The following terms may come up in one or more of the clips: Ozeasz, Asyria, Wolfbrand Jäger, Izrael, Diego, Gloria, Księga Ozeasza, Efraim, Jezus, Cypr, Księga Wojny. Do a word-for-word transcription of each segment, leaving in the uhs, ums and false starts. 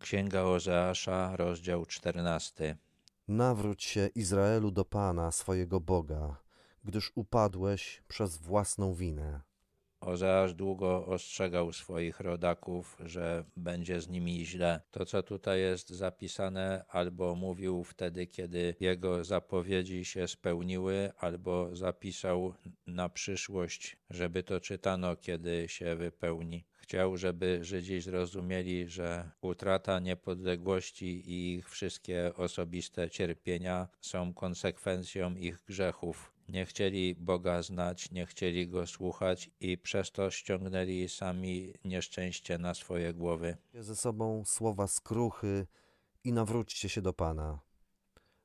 Księga Ozeasza, rozdział czternasty. Nawróć się, Izraelu, do Pana, swojego Boga, gdyż upadłeś przez własną winę. Ozeasz długo ostrzegał swoich rodaków, że będzie z nimi źle. To, co tutaj jest zapisane, albo mówił wtedy, kiedy jego zapowiedzi się spełniły, albo zapisał na przyszłość, żeby to czytano, kiedy się wypełni. Chciał, żeby Żydzi zrozumieli, że utrata niepodległości i ich wszystkie osobiste cierpienia są konsekwencją ich grzechów. Nie chcieli Boga znać, nie chcieli Go słuchać i przez to ściągnęli sami nieszczęście na swoje głowy. Ze sobą słowa skruchy i nawróćcie się do Pana.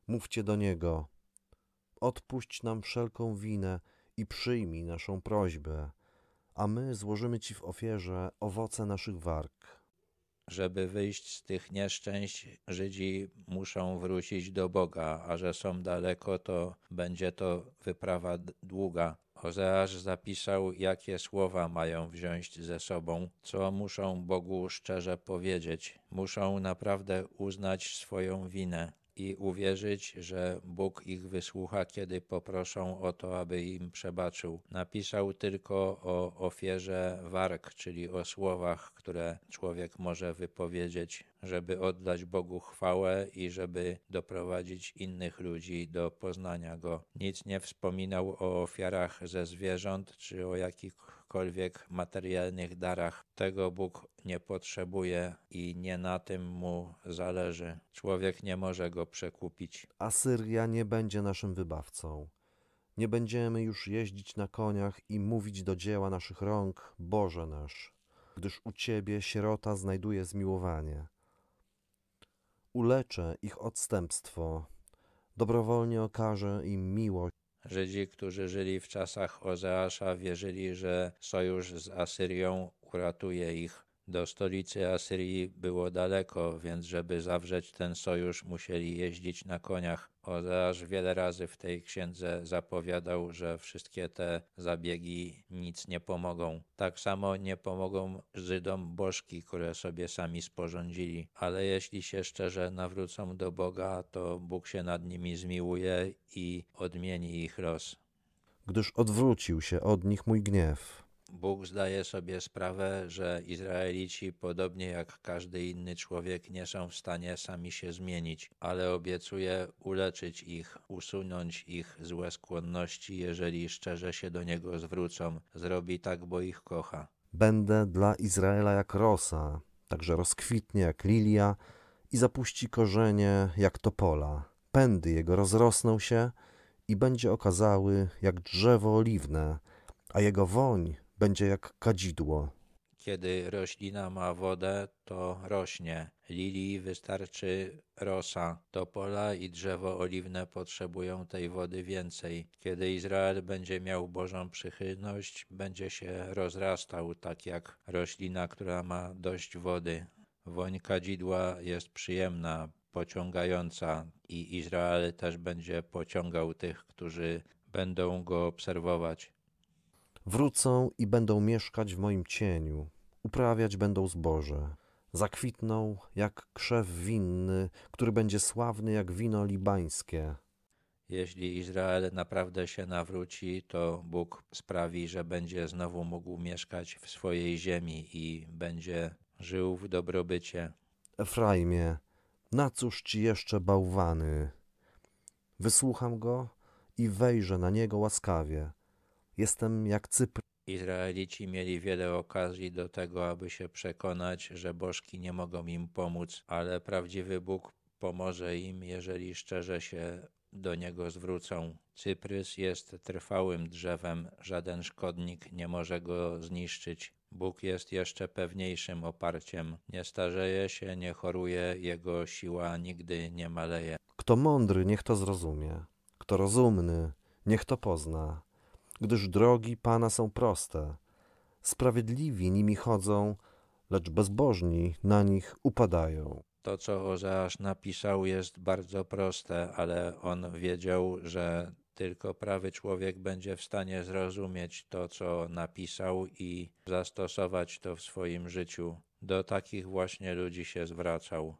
Mówcie do Niego, odpuść nam wszelką winę i przyjmij naszą prośbę, a my złożymy Ci w ofierze owoce naszych warg. Żeby wyjść z tych nieszczęść, Żydzi muszą wrócić do Boga, a że są daleko, to będzie to wyprawa długa. Ozeasz zapisał, jakie słowa mają wziąć ze sobą, co muszą Bogu szczerze powiedzieć. Muszą naprawdę uznać swoją winę i uwierzyć, że Bóg ich wysłucha, kiedy poproszą o to, aby im przebaczył. Napisał tylko o ofierze warg, czyli o słowach, które człowiek może wypowiedzieć, żeby oddać Bogu chwałę i żeby doprowadzić innych ludzi do poznania Go. Nic nie wspominał o ofiarach ze zwierząt czy o jakichkolwiek materialnych darach. Tego Bóg nie potrzebuje i nie na tym Mu zależy. Człowiek nie może Go przekupić. Asyria nie będzie naszym wybawcą. Nie będziemy już jeździć na koniach i mówić do dzieła naszych rąk, Boże nasz, gdyż u Ciebie sierota znajduje zmiłowanie. Uleczę ich odstępstwo, dobrowolnie okażę im miłość. Żydzi, którzy żyli w czasach Ozeasza, wierzyli, że sojusz z Asyrią uratuje ich. Do stolicy Asyrii było daleko, więc żeby zawrzeć ten sojusz, musieli jeździć na koniach. Ozeasz wiele razy w tej księdze zapowiadał, że wszystkie te zabiegi nic nie pomogą. Tak samo nie pomogą Żydom bożki, które sobie sami sporządzili. Ale jeśli się szczerze nawrócą do Boga, to Bóg się nad nimi zmiłuje i odmieni ich los. Gdyż odwrócił się od nich mój gniew. Bóg zdaje sobie sprawę, że Izraelici, podobnie jak każdy inny człowiek, nie są w stanie sami się zmienić, ale obiecuje uleczyć ich, usunąć ich złe skłonności, jeżeli szczerze się do Niego zwrócą. Zrobi tak, bo ich kocha. Będę dla Izraela jak rosa, także rozkwitnie jak lilia i zapuści korzenie jak topola. Pędy jego rozrosną się i będzie okazały jak drzewo oliwne, a jego woń będzie jak kadzidło. Kiedy roślina ma wodę, to rośnie. Lilii wystarczy rosa. Topola i drzewo oliwne potrzebują tej wody więcej. Kiedy Izrael będzie miał Bożą przychylność, będzie się rozrastał, tak jak roślina, która ma dość wody. Woń kadzidła jest przyjemna, pociągająca i Izrael też będzie pociągał tych, którzy będą go obserwować. Wrócą i będą mieszkać w moim cieniu, uprawiać będą zboże. Zakwitną jak krzew winny, który będzie sławny jak wino libańskie. Jeśli Izrael naprawdę się nawróci, to Bóg sprawi, że będzie znowu mógł mieszkać w swojej ziemi i będzie żył w dobrobycie. Efraimie, na cóż ci jeszcze bałwany? Wysłucham go i wejrzę na niego łaskawie. Jestem jak Cypr. Izraelici mieli wiele okazji do tego, aby się przekonać, że bożki nie mogą im pomóc, ale prawdziwy Bóg pomoże im, jeżeli szczerze się do Niego zwrócą. Cyprys jest trwałym drzewem, żaden szkodnik nie może go zniszczyć. Bóg jest jeszcze pewniejszym oparciem. Nie starzeje się, nie choruje, Jego siła nigdy nie maleje. Kto mądry, niech to zrozumie. Kto rozumny, niech to pozna. Gdyż drogi Pana są proste, sprawiedliwi nimi chodzą, lecz bezbożni na nich upadają. To, co Ozeasz napisał, jest bardzo proste, ale on wiedział, że tylko prawy człowiek będzie w stanie zrozumieć to, co napisał i zastosować to w swoim życiu. Do takich właśnie ludzi się zwracał.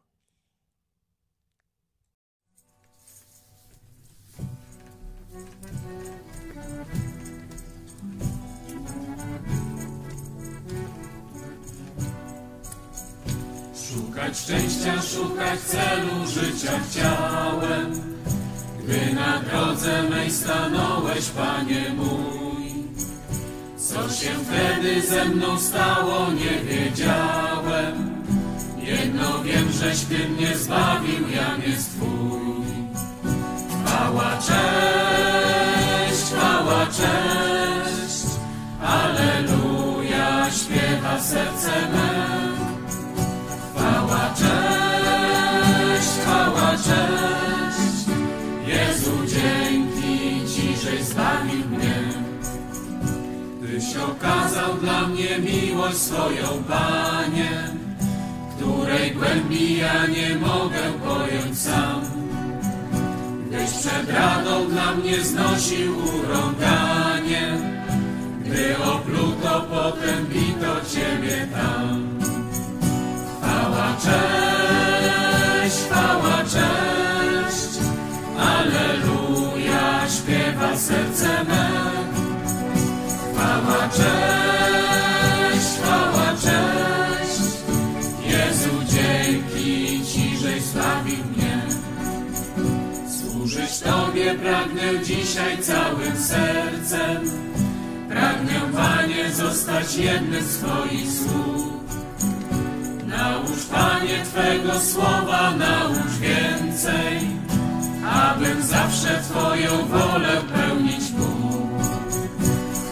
Szukać szczęścia, szukać celu życia chciałem, gdy na drodze mej stanąłeś, Panie mój. Co się wtedy ze mną stało, nie wiedziałem. Jedno wiem, żeś Ty mnie zbawił, jam jest Twój. Chwała, cześć, chwała, cześć, alleluja, śpiewa serce me. Chwała, cześć, chwała, cześć, Jezu, dzięki Ci, żeś zbawił mnie. Tyś okazał dla mnie miłość swoją, Panie, której głębi ja nie mogę pojąć sam. Gdyś przed radą dla mnie znosił urąganie, gdy opluto, potem bito Ciebie tam. Chwała, cześć, chwała, cześć, alleluja, śpiewa serce me. Chwała, cześć, chwała, cześć, Jezu, dzięki Ci, żeś zbawił mnie. Służyć Tobie pragnę dzisiaj całym sercem, pragnę, Panie, zostać jednym z Twoich słów. Naucz, Panie, Twego słowa, naucz więcej, abym zawsze Twoją wolę pełnić mógł.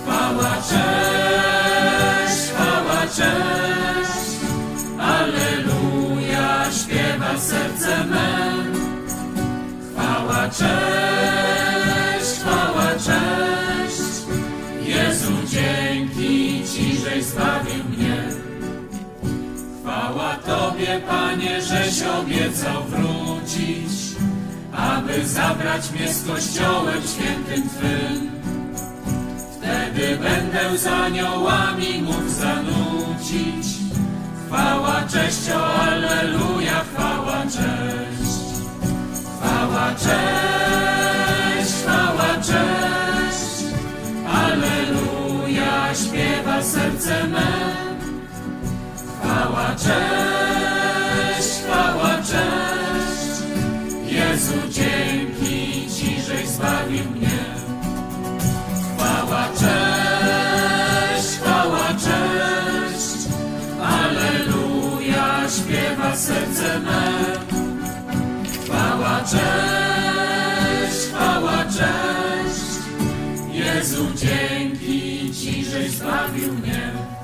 Chwała, cześć, chwała, cześć, alleluja, śpiewa serce me. Chwała, cześć, chwała, cześć, Jezu, dzięki Ci, żeś zbawił mnie. Chwała Tobie, Panie, żeś obiecał wrócić, aby zabrać mnie z Kościołem świętym Twym. Wtedy będę z aniołami mógł zanucić. Chwała, cześć, o alleluja, chwała, cześć. Chwała, cześć, chwała, cześć, alleluja, śpiewa serce me. Chwała, cześć, chwała, cześć, Jezu, dzięki Ci, żeś zbawił mnie. Chwała, cześć, chwała, cześć, alleluja, śpiewa serce me. Chwała, cześć, chwała, cześć, Jezu, dzięki Ci, żeś zbawił mnie.